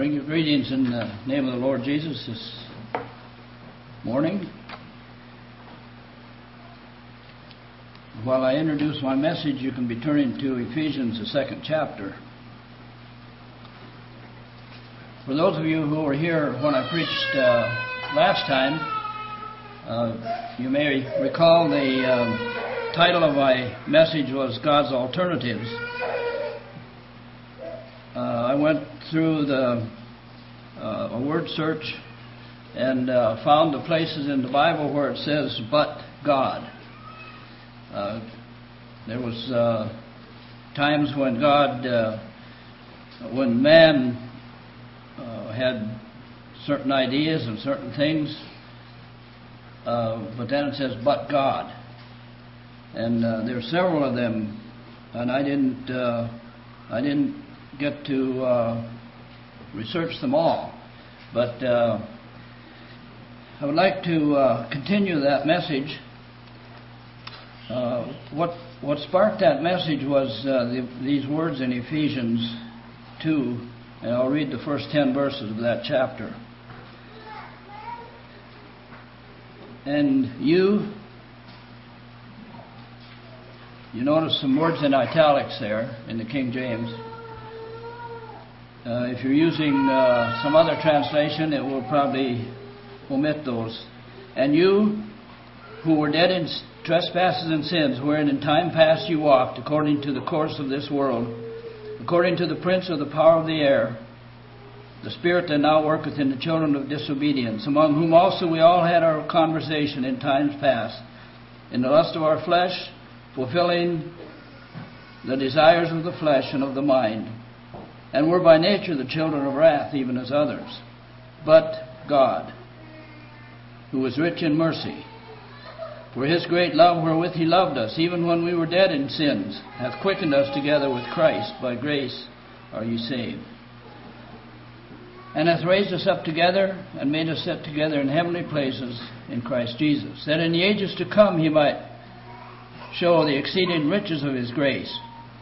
Bring your greetings in the name of the Lord Jesus this morning. While I introduce my message, you can be turning to Ephesians, the second chapter. For those of you who were here when I preached last time, you may recall the title of my message was God's Alternatives. I went through a word search and found the places in the Bible where it says, but God. There was times when man had certain ideas and certain things, but then it says, but God. And there are several of them, and I didn't get to research them all, but I would like to continue that message. What sparked that message was these words in Ephesians 2, and I'll read the first 10 verses of that chapter. And you notice some words in italics there in the King James. If you're using some other translation, it will probably omit those. And you, who were dead in trespasses and sins, wherein in time past you walked, according to the course of this world, according to the prince of the power of the air, the spirit that now worketh in the children of disobedience, among whom also we all had our conversation in times past, in the lust of our flesh, fulfilling the desires of the flesh and of the mind. And were by nature the children of wrath, even as others. But God, who was rich in mercy, for his great love wherewith he loved us, even when we were dead in sins, hath quickened us together with Christ. By grace are ye saved. And hath raised us up together, and made us sit together in heavenly places in Christ Jesus, that in the ages to come he might show the exceeding riches of his grace,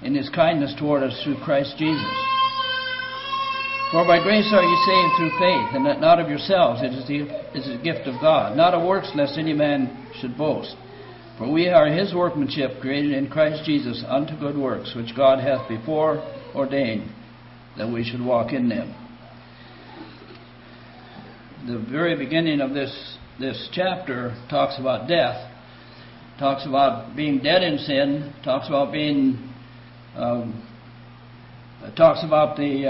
in his kindness toward us through Christ Jesus. For by grace are ye saved through faith, and that not of yourselves, it is the gift of God, not of works, lest any man should boast. For we are his workmanship, created in Christ Jesus unto good works, which God hath before ordained, that we should walk in them. The very beginning of this chapter talks about death, talks about being dead in sin, talks about being... It talks about the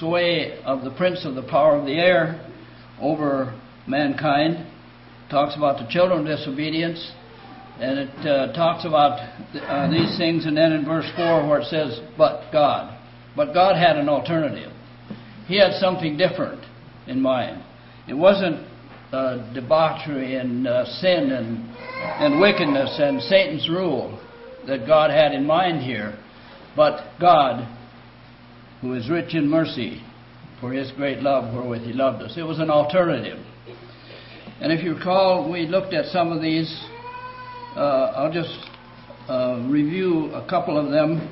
sway of the prince of the power of the air over mankind. It talks about the children of disobedience. And it talks about these things. And then in verse 4 where it says, but God. But God had an alternative. He had something different in mind. It wasn't debauchery and sin and wickedness and Satan's rule that God had in mind here. But God, who is rich in mercy, for his great love wherewith he loved us. It was an alternative. And if you recall, we looked at some of these. I'll just review a couple of them.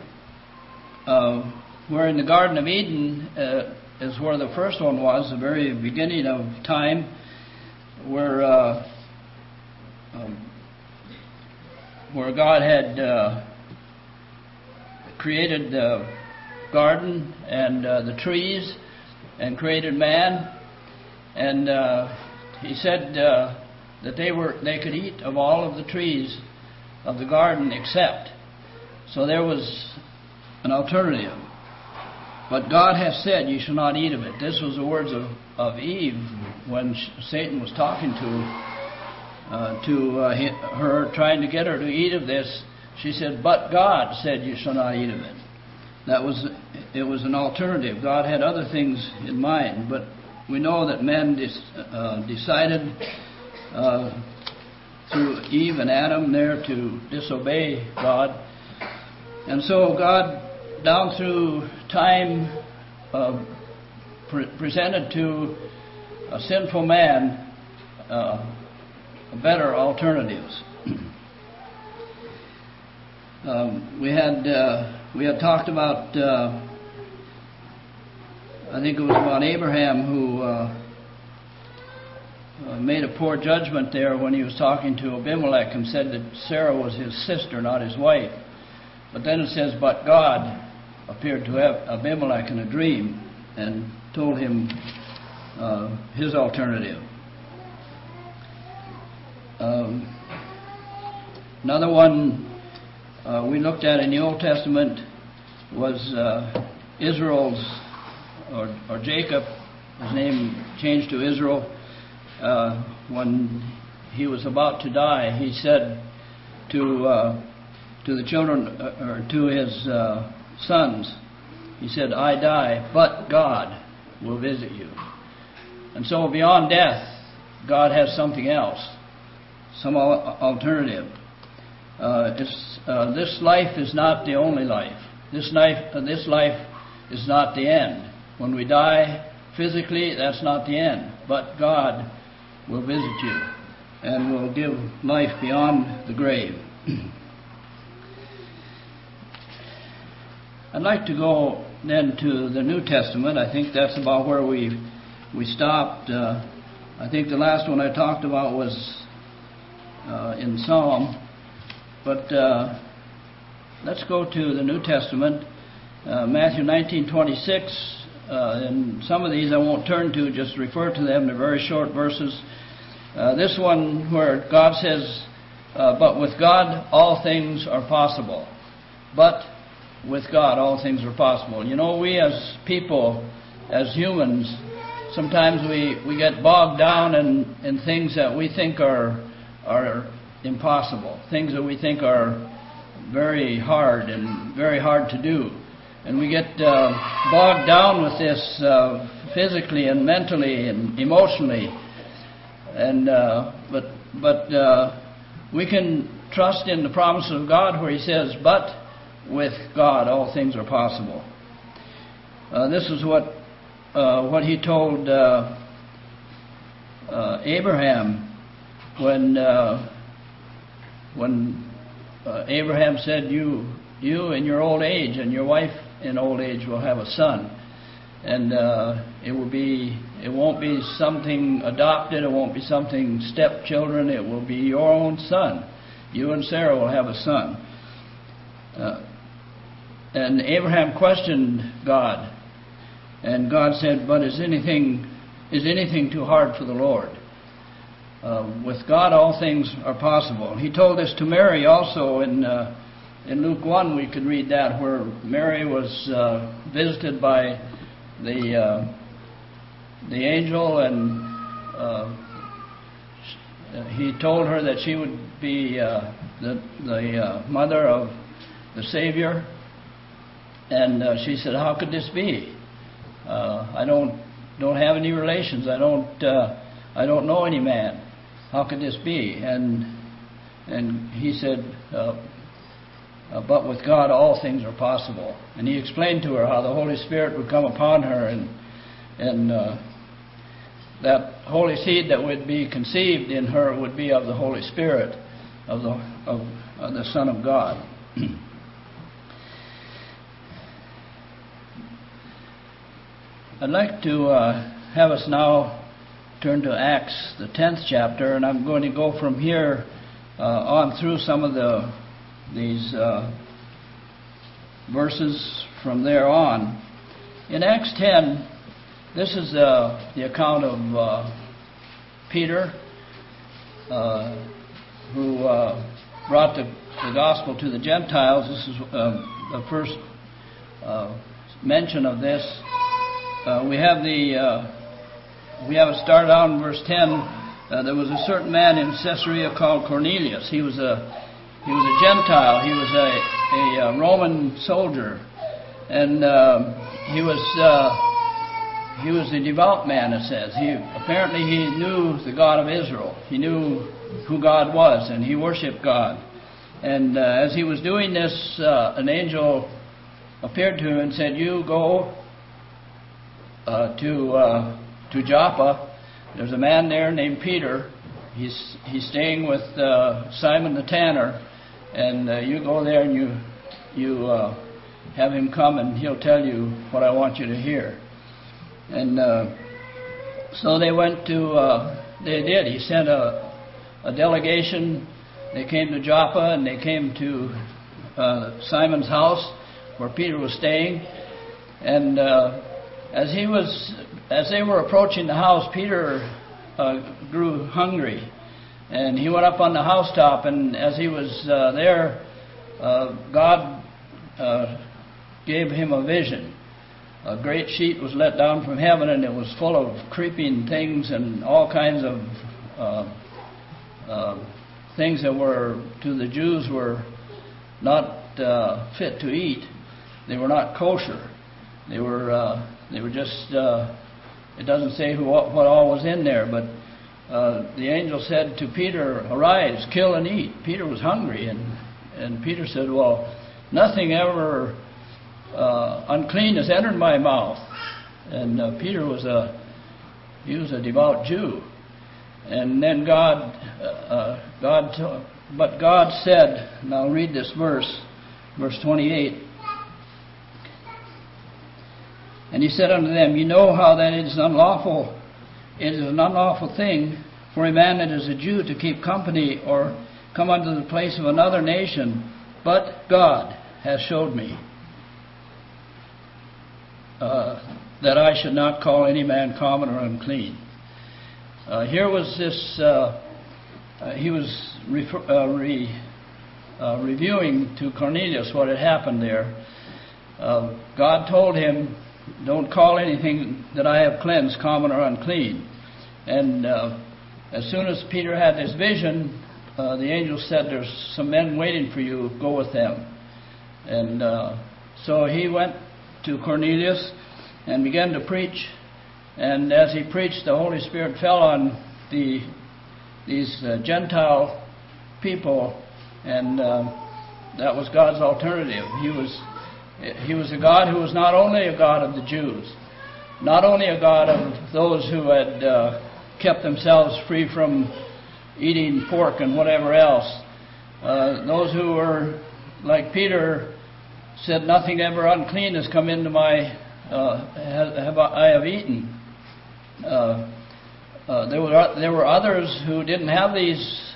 Where in the Garden of Eden is where the first one was, the very beginning of time, where God had created the garden and the trees and created man, and he said that they could eat of all of the trees of the garden except. So there was an alternative. But God hath said, you shall not eat of it. This was the words of Eve when Satan was talking to her, trying to get her to eat of this. She said, but God said, you shall not eat of it. It was an alternative. God had other things in mind, but we know that men decided through Eve and Adam there to disobey God. And so God, down through time, presented to a sinful man better alternatives. We had talked about I think it was about Abraham who made a poor judgment there when he was talking to Abimelech and said that Sarah was his sister, not his wife. But then it says, but God appeared to Abimelech in a dream and told him his alternative. Another one we looked at in the Old Testament was Israel's, or Jacob, his name changed to Israel. When he was about to die, he said to the children, or to his sons, he said, I die, but God will visit you. And so beyond death, God has something else, some alternative. This life is not the only life. This life is not the end. When we die physically, that's not the end. But God will visit you and will give life beyond the grave. I'd like to go then to the New Testament. I think that's about where we stopped. I think the last one I talked about was in Psalm. But let's go to the New Testament, Matthew 19:26. And some of these I won't turn to, just refer to them. They're very short verses. This one where God says, but with God all things are possible. But with God all things are possible. You know, we as people, as humans, sometimes we get bogged down in things that we think are impossible, things that we think are very hard and very hard to do. And we get bogged down with this physically and mentally and emotionally. And but we can trust in the promise of God where he says, but with God all things are possible. This is what he told Abraham when Abraham said, you in your old age and your wife in old age will have a son, and it won't be something adopted, it won't be something stepchildren, it will be your own son. You and Sarah will have a son. And Abraham questioned God, and God said, but is anything too hard for the Lord? With God all things are possible. He told this to Mary also in Luke 1, we could read that, where Mary was visited by the angel, and he told her that she would be the mother of the Savior, and she said, "How could this be? I don't have any relations. I don't know any man. How could this be?" And he said, but with God all things are possible. And he explained to her how the Holy Spirit would come upon her, and that holy seed that would be conceived in her would be of the Holy Spirit, of the Son of God. I'd like to have us now turn to Acts, the 10th chapter, and I'm going to go from here on through some of these verses from there on. In Acts 10, this is the account of Peter, who brought the gospel to the Gentiles. This is the first mention of this. We have it started out in verse 10. There was a certain man in Caesarea called Cornelius. He was a Gentile. He was a Roman soldier, and he was a devout man. It says he apparently knew the God of Israel. He knew who God was, and he worshipped God. And as he was doing this, an angel appeared to him and said, "You go to Joppa. There's a man there named Peter. He's staying with Simon the tanner." And you go there and you have him come, and he'll tell you what I want you to hear. And so they went to, he sent a delegation. They came to Joppa and they came to Simon's house where Peter was staying. And as they were approaching the house, Peter grew hungry. And he went up on the housetop, and as he was there, God gave him a vision. A great sheet was let down from heaven, and it was full of creeping things and all kinds of things that were, to the Jews, were not fit to eat. They were not kosher. They were just. It doesn't say what all was in there, but. The angel said to Peter, "Arise, kill and eat." Peter was hungry, and Peter said, "Well, nothing ever unclean has entered my mouth." And Peter was a devout Jew, and then but God said, and I'll read this verse 28. And he said unto them, "You know how that it is unlawful." It is an unlawful thing for a man that is a Jew to keep company or come unto the place of another nation, but God has showed me that I should not call any man common or unclean. Here was this, he was reviewing to Cornelius what had happened there. God told him, "Don't call anything that I have cleansed common or unclean." And as soon as Peter had this vision, the angel said, "There's some men waiting for you. Go with them." And so he went to Cornelius and began to preach. And as he preached, the Holy Spirit fell on these Gentile people, and that was God's alternative. He was a God who was not only a God of the Jews, not only a God of those who had kept themselves free from eating pork and whatever else. Those who were, like Peter, said, "Nothing ever unclean has come into my, I have eaten." There were others who didn't have these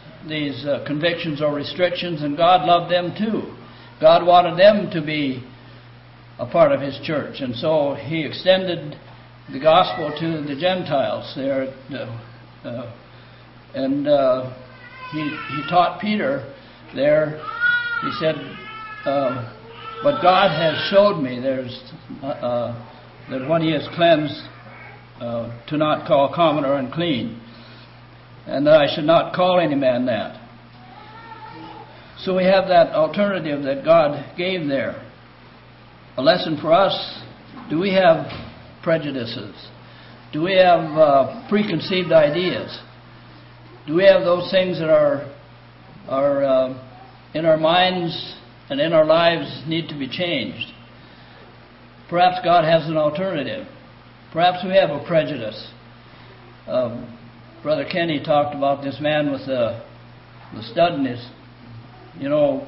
convictions or restrictions, and God loved them too. God wanted them to be a part of his church, and so he extended the gospel to the Gentiles there, and he taught Peter there. He said, "But God has showed me that when he has cleansed, to not call common or unclean, and that I should not call any man that." So we have that alternative that God gave there. A lesson for us: do we have prejudices? Do we have preconceived ideas? Do we have those things that are in our minds and in our lives need to be changed? Perhaps God has an alternative. Perhaps we have a prejudice. Brother Kenny talked about this man with the stud in his, and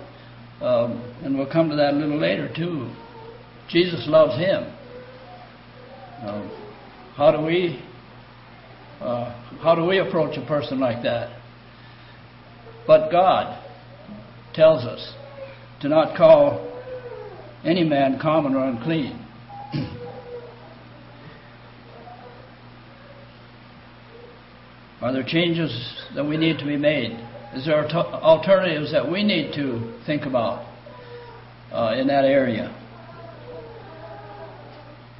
we'll come to that a little later too. Jesus loves him. How do we approach a person like that? But God tells us to not call any man common or unclean. Are there changes that we need to be made? Is there alternatives that we need to think about in that area?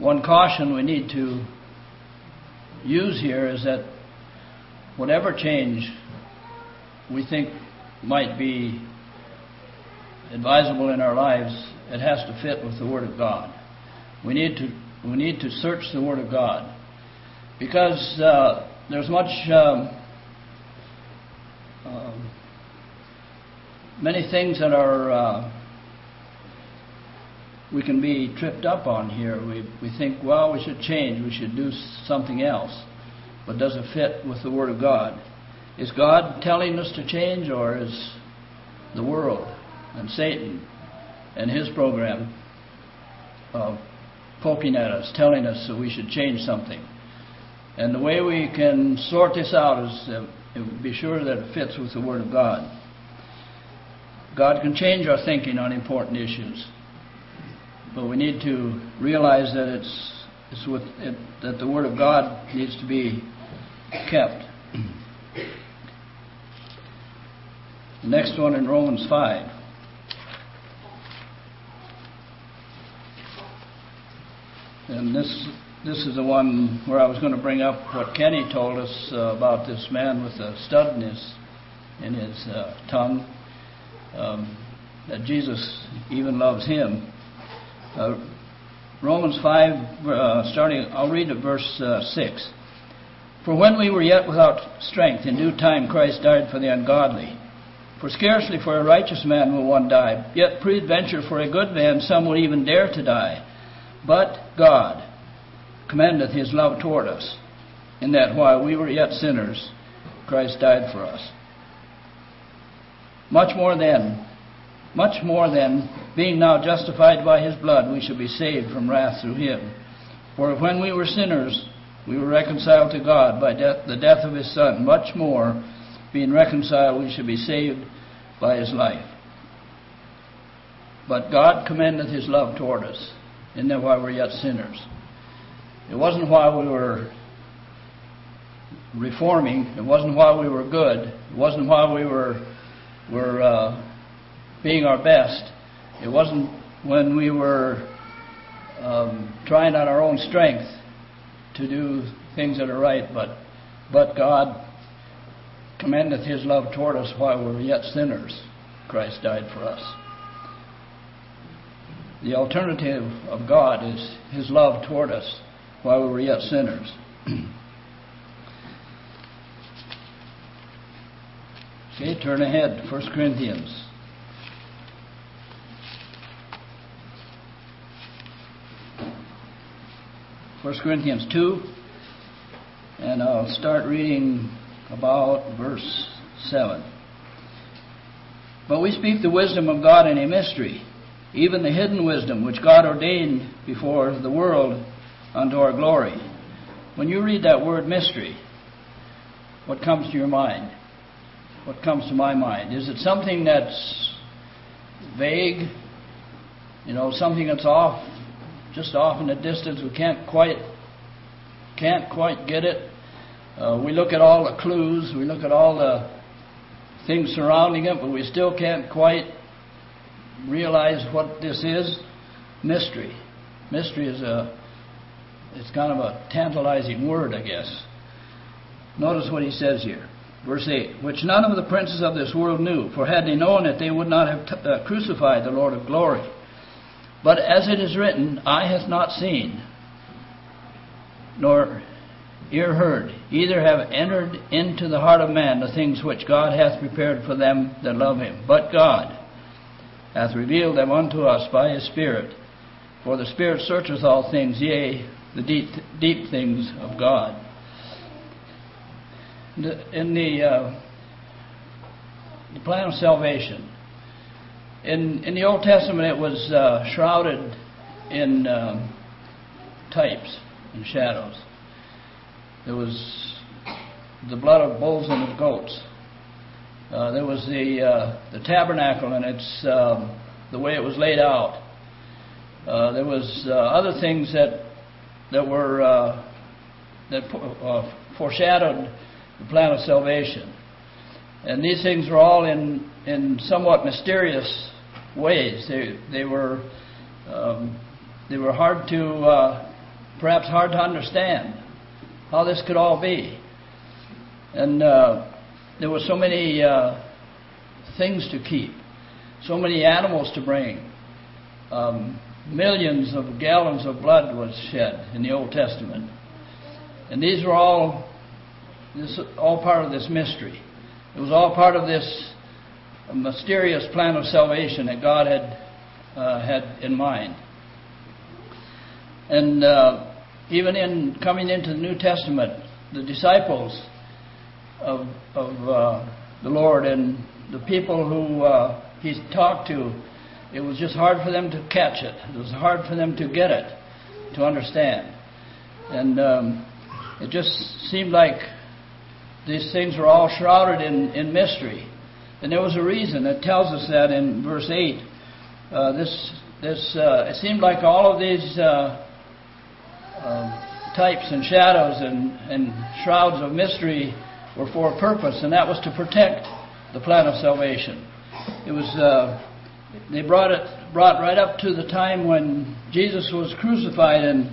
One caution we need to use here is that whatever change we think might be advisable in our lives, it has to fit with the Word of God. We need to search the Word of God, because there's much many things that are. We can be tripped up on here. We think, well, we should change, we should do something else. But does it fit with the Word of God? Is God telling us to change, or is the world and Satan and his program poking at us, telling us that we should change something. And the way we can sort this out is be sure that it fits with the Word of God. God can change our thinking on important issues, but we need to realize that that the Word of God needs to be kept. The next one in Romans 5. And this is the one where I was going to bring up what Kenny told us about this man with a stud in his tongue, that Jesus even loves him. Romans 5, I'll read at verse 6. For when we were yet without strength, in due time Christ died for the ungodly. For scarcely for a righteous man will one die, yet peradventure for a good man some would even dare to die. But God commendeth his love toward us, in that while we were yet sinners, Christ died for us. Much more then, being now justified by his blood, we shall be saved from wrath through him. For when we were sinners, we were reconciled to God by the death of his Son. Much more, being reconciled, we shall be saved by his life. But God commendeth his love toward us, in that while we were yet sinners. It wasn't while we were reforming. It wasn't while we were good. It wasn't while we were being our best. It wasn't when we were trying on our own strength to do things that are right. But God commendeth his love toward us while we were yet sinners. Christ died for us. The alternative of God is his love toward us while we were yet sinners. Okay, turn ahead to 1 Corinthians. First Corinthians 2, and I'll start reading about verse 7. But we speak the wisdom of God in a mystery, even the hidden wisdom which God ordained before the world unto our glory. When you read that word mystery, what comes to your mind? What comes to my mind? Is it something that's vague? Something that's off, just off in the distance, we can't quite get it? We look at all the clues, we look at all the things surrounding it, but we still can't quite realize what this is? Mystery. Mystery is it's kind of a tantalizing word, I guess. Notice what he says here. Verse 8, which none of the princes of this world knew, for had they known it, they would not have crucified the Lord of glory. But as it is written, eye hath not seen, nor ear heard, either have entered into the heart of man the things which God hath prepared for them that love him. But God hath revealed them unto us by his Spirit, for the Spirit searcheth all things, yea, the deep things of God. In the plan of salvation, in the Old Testament, it was shrouded in types and shadows. There was the blood of bulls and of goats. There was the tabernacle and its the way it was laid out. There was other things that were foreshadowed the plan of salvation, and these things were all in somewhat mysterious ways. They were hard to perhaps hard to understand how this could all be, and there were so many things to keep, so many animals to bring. Millions of gallons of blood was shed in the Old Testament, and these were all. This is all part of this mystery. It was all part of this mysterious plan of salvation that God had in mind. And even in coming into the New Testament, the disciples of the Lord and the people who he talked to, it was just hard for them to catch it. It was hard for them to get it. to understand. And it just seemed like these things were all shrouded in mystery. And there was a reason. It tells us that in verse 8. It seemed like all of these types and shadows and shrouds of mystery were for a purpose, and that was to protect the plan of salvation. It was they brought right up to the time when Jesus was crucified, and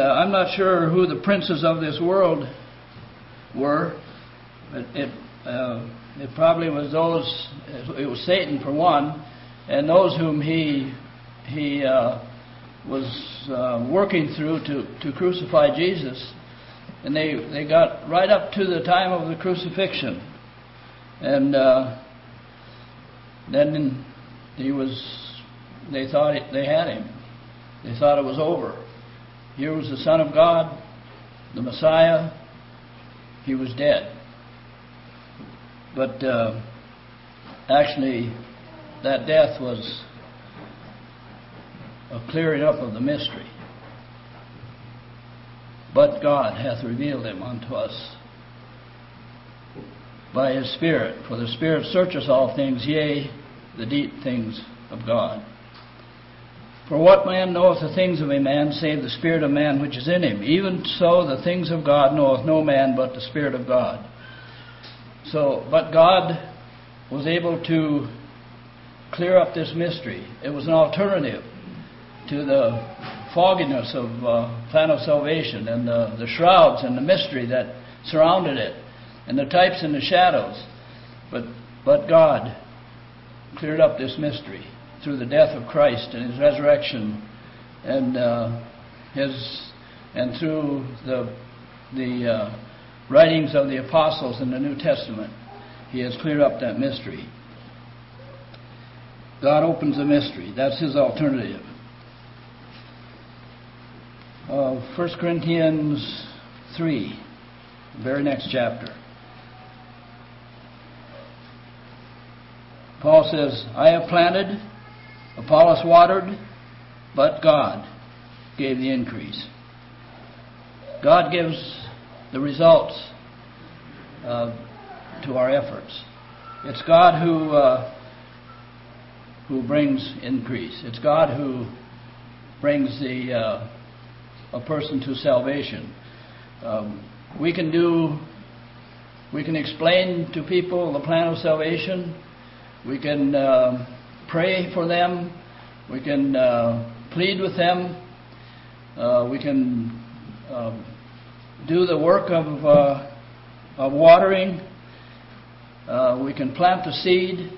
I'm not sure who the princes of this world were. It probably was those. It was Satan for one, and those whom he was working through to crucify Jesus. And they got right up to the time of the crucifixion. And then they thought they had him. They thought it was over. Here was the Son of God, the Messiah. He was dead. But actually, that death was a clearing up of the mystery. But God hath revealed him unto us by his Spirit. For the Spirit searcheth all things, yea, the deep things of God. For what man knoweth the things of a man, save the spirit of man which is in him? Even so the things of God knoweth no man but the Spirit of God. So, but God was able to clear up this mystery. It was an alternative to the fogginess of plan of salvation and the shrouds and the mystery that surrounded it and the types and the shadows. But God cleared up this mystery through the death of Christ and his resurrection and through the writings of the apostles in the New Testament. He has cleared up that mystery. God opens the mystery. That's his alternative. 1 Corinthians 3, the very next chapter. Paul says, I have planted, Apollos watered, but God gave the increase. God gives the results to our efforts. It's God who brings increase. It's God who brings a person to salvation. We can explain to people the plan of salvation. We can pray for them. We can plead with them. We can do the work of watering. We can plant the seed,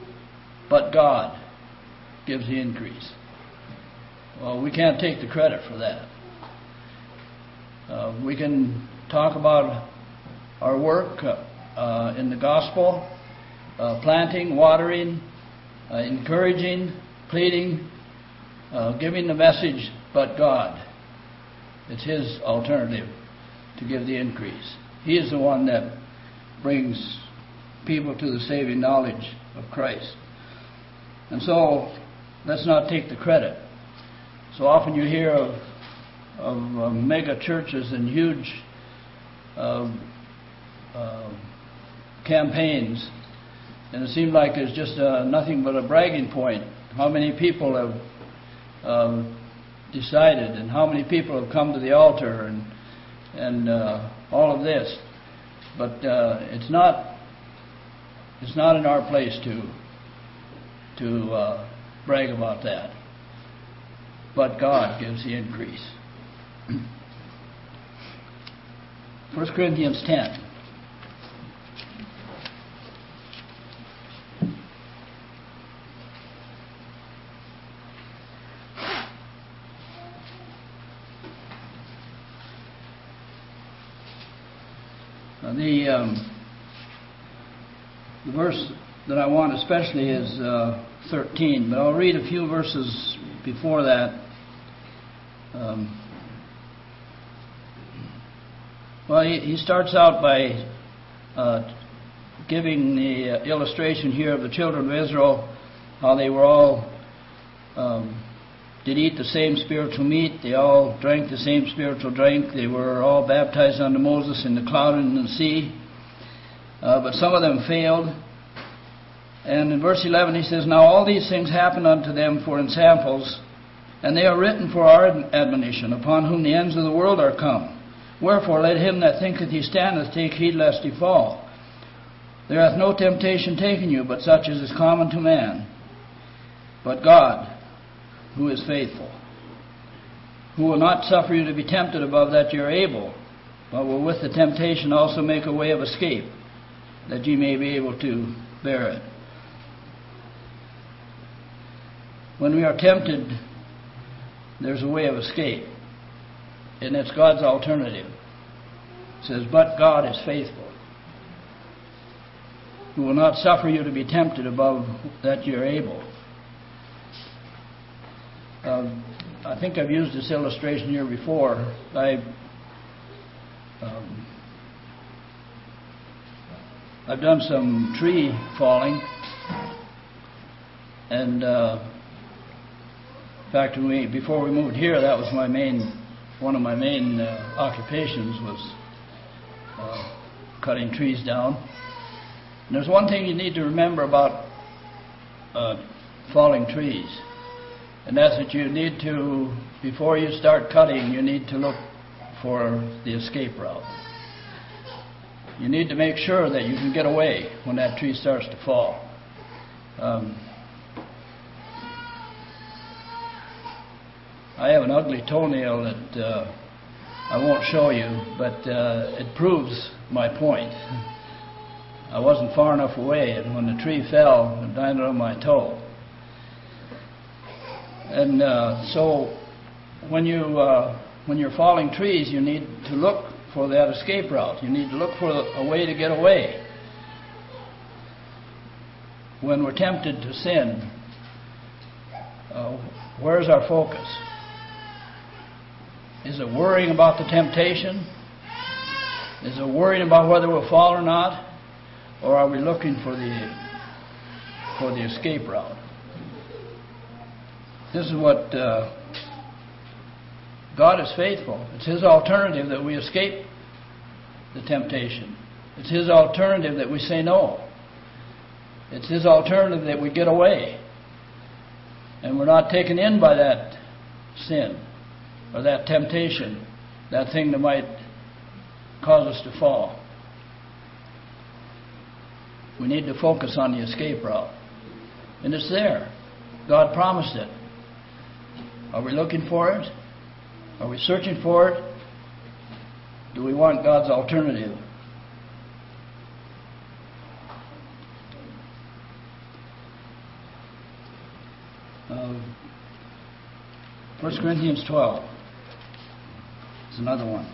but God gives the increase. Well, we can't take the credit for that. We can talk about our work in the gospel, planting, watering, encouraging, pleading, giving the message, but God. It's his alternative to give the increase. He is the one that brings people to the saving knowledge of Christ. And so, let's not take the credit. So often you hear of mega churches and huge campaigns, and it seemed like there's just nothing but a bragging point. How many people have decided, and how many people have come to the altar, and all of this. But it's not in our place to brag about that. But God gives the increase. 1 Corinthians 10. The verse that I want especially is 13, but I'll read a few verses before that. Well, he starts out by giving the illustration here of the children of Israel, how they were all did eat the same spiritual meat. They all drank the same spiritual drink. They were all baptized under Moses in the cloud and in the sea. But some of them failed. And in verse 11 he says, Now all these things happen unto them for examples, and they are written for our admonition, upon whom the ends of the world are come. Wherefore let him that thinketh he standeth take heed lest he fall. There hath no temptation taken you, but such as is common to man. But God, who is faithful, who will not suffer you to be tempted above that ye are able, but will with the temptation also make a way of escape, that ye may be able to bear it. When we are tempted, there's a way of escape, and it's God's alternative. It says, but God is faithful, who will not suffer you to be tempted above that you're able. I think I've used this illustration here before. I've done some tree falling, and in fact, before we moved here, that was one of my main occupations was cutting trees down. And there's one thing you need to remember about falling trees, and that's that you need to, before you start cutting, you need to look for the escape route. You need to make sure that you can get away when that tree starts to fall. I have an ugly toenail that I won't show you, but it proves my point. I wasn't far enough away, and when the tree fell, it landed on my toe. And so when you're falling trees, you need to look for that escape route. You need to look for a way to get away. When we're tempted to sin, where's our focus? Is it worrying about the temptation? Is it worrying about whether we'll fall or not? Or are we looking for the escape route? This is what God is faithful. It's His alternative that we escape the temptation. It's His alternative that we say no. It's His alternative that we get away. And we're not taken in by that sin, or that temptation, that thing that might cause us to fall. We need to focus on the escape route. And it's there. God promised it. Are we looking for it? Are we searching for it? Do we want God's alternative? First Corinthians 12. It's another one.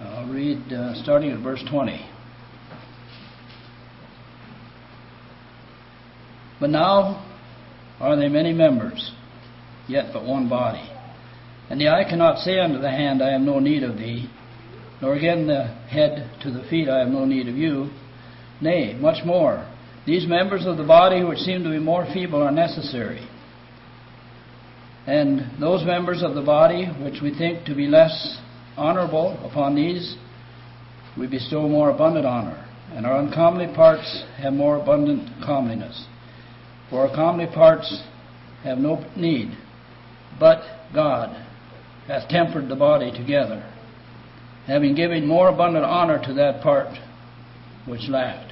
I'll read starting at verse 20. But now are they many members, yet but one body. And the eye cannot say unto the hand, I have no need of thee, nor again the head to the feet, I have no need of you. Nay, much more, these members of the body which seem to be more feeble are necessary. And those members of the body which we think to be less honorable, upon these we bestow more abundant honor, and our uncomely parts have more abundant comeliness. For our comely parts have no need, but God hath tempered the body together, having given more abundant honor to that part which lacked,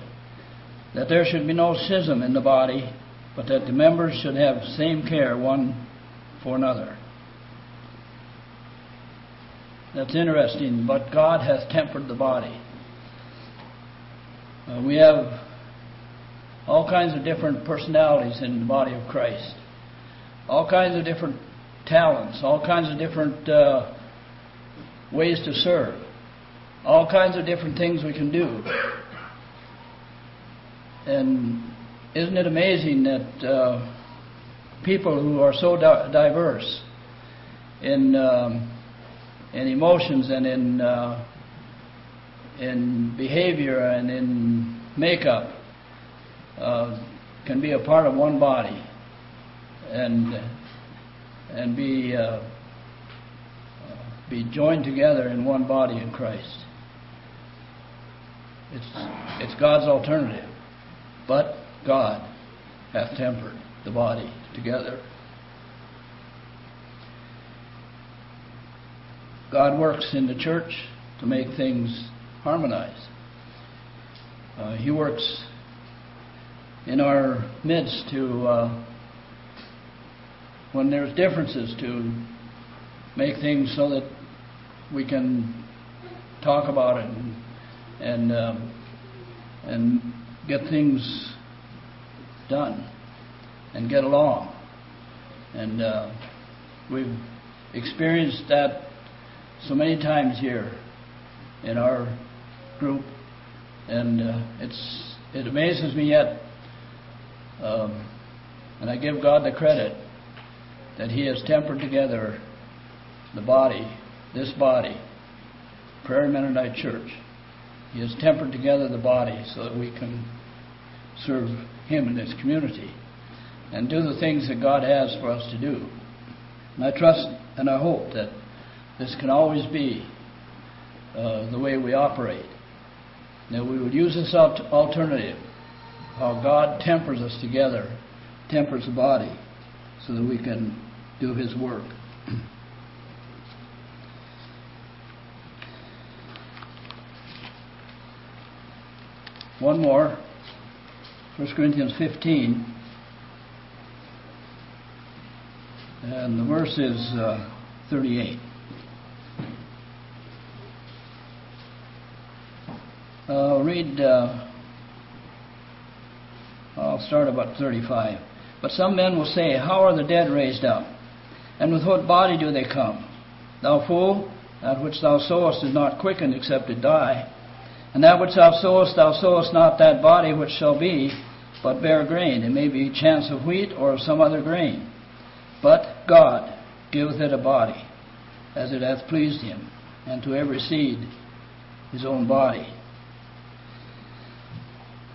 that there should be no schism in the body, but that the members should have the same care one for another. That's interesting, but God hath tempered the body. We have all kinds of different personalities in the body of Christ, all kinds of different talents, all kinds of different ways to serve, all kinds of different things we can do. And isn't it amazing that people who are so diverse in emotions and in behavior and in makeup can be a part of one body and be joined together in one body in Christ. It's God's alternative, but God hath tempered the body together. God works in the church to make things harmonize. He works in our midst to, when there's differences, to make things so that we can talk about it and get things done and get along. And we've experienced that so many times here in our group, and it amazes me yet, and I give God the credit that He has tempered together the body, this body, Prairie Mennonite Church. He has tempered together the body so that we can serve Him in this community and do the things that God has for us to do. And I trust and I hope that this can always be the way we operate. That we would use this alternative, how God tempers us together, tempers the body, so that we can do His work. One more, 1 Corinthians 15, and the verse is 38. I'll start about 35. But some men will say, how are the dead raised up? And with what body do they come? Thou fool, that which thou sowest is not quickened except it die. And that which thou sowest not that body which shall be, but bare grain. It may be chance of wheat or of some other grain. But God giveth it a body, as it hath pleased Him, and to every seed his own body.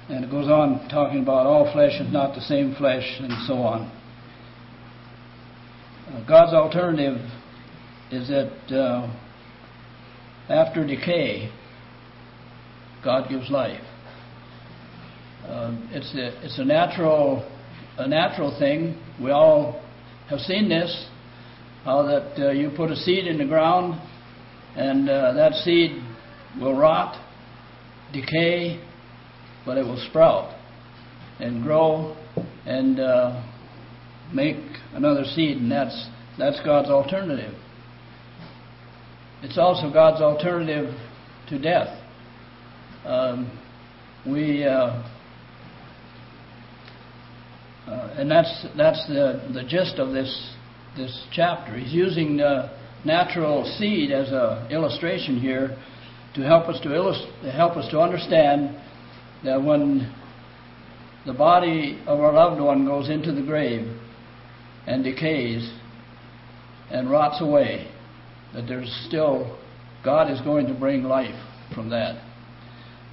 And it goes on talking about all flesh is not the same flesh, and so on. God's alternative is that after decay, God gives life. It's a natural thing. We all have seen this, how that you put a seed in the ground, and that seed will rot, decay, but it will sprout and grow and make another seed, and that's God's alternative. It's also God's alternative to death. And that's the gist of this chapter. He's using the natural seed as an illustration here to help us to understand that when the body of our loved one goes into the grave and decays and rots away, that God is going to bring life from that.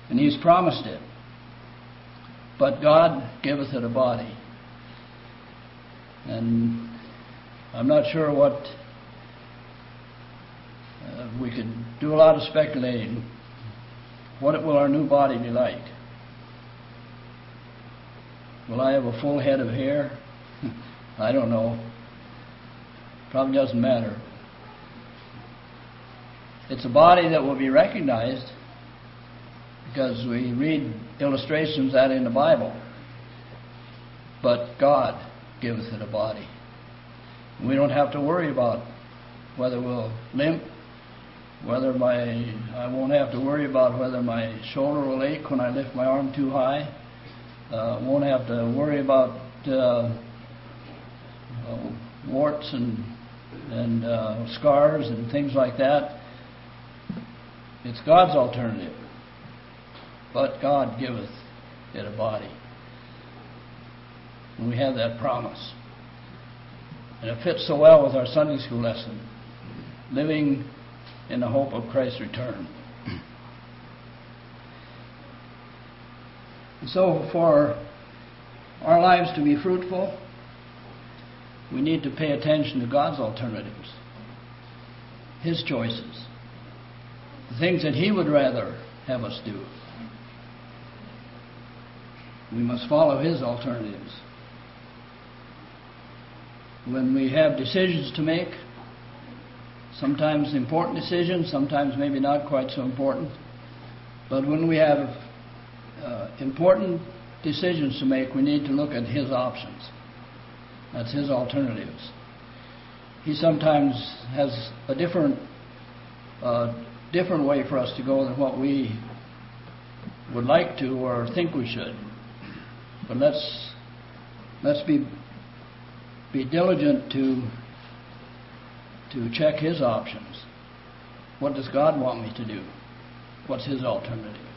And He's promised it. But God giveth it a body. And I'm not sure what... we could do a lot of speculating. What will our new body be like? Will I have a full head of hair? I don't know. Probably doesn't matter. It's a body that will be recognized because we read illustrations of that in the Bible. But God giveth it a body. We don't have to worry about whether we'll limp, I won't have to worry about whether my shoulder will ache when I lift my arm too high. Won't have to worry about warts and scars and things like that. It's God's alternative, but God giveth it a body, and we have that promise, and it fits so well with our Sunday school lesson: living in the hope of Christ's return. And so for our lives to be fruitful, we need to pay attention to God's alternatives, His choices, the things that He would rather have us do. We must follow His alternatives. When we have decisions to make, sometimes important decisions, sometimes maybe not quite so important, but when we have important decisions to make, we need to look at His options. That's His alternatives. He sometimes has a different way for us to go than what we would like to or think we should. But let's be diligent to check His options. What does God want me to do? What's His alternative?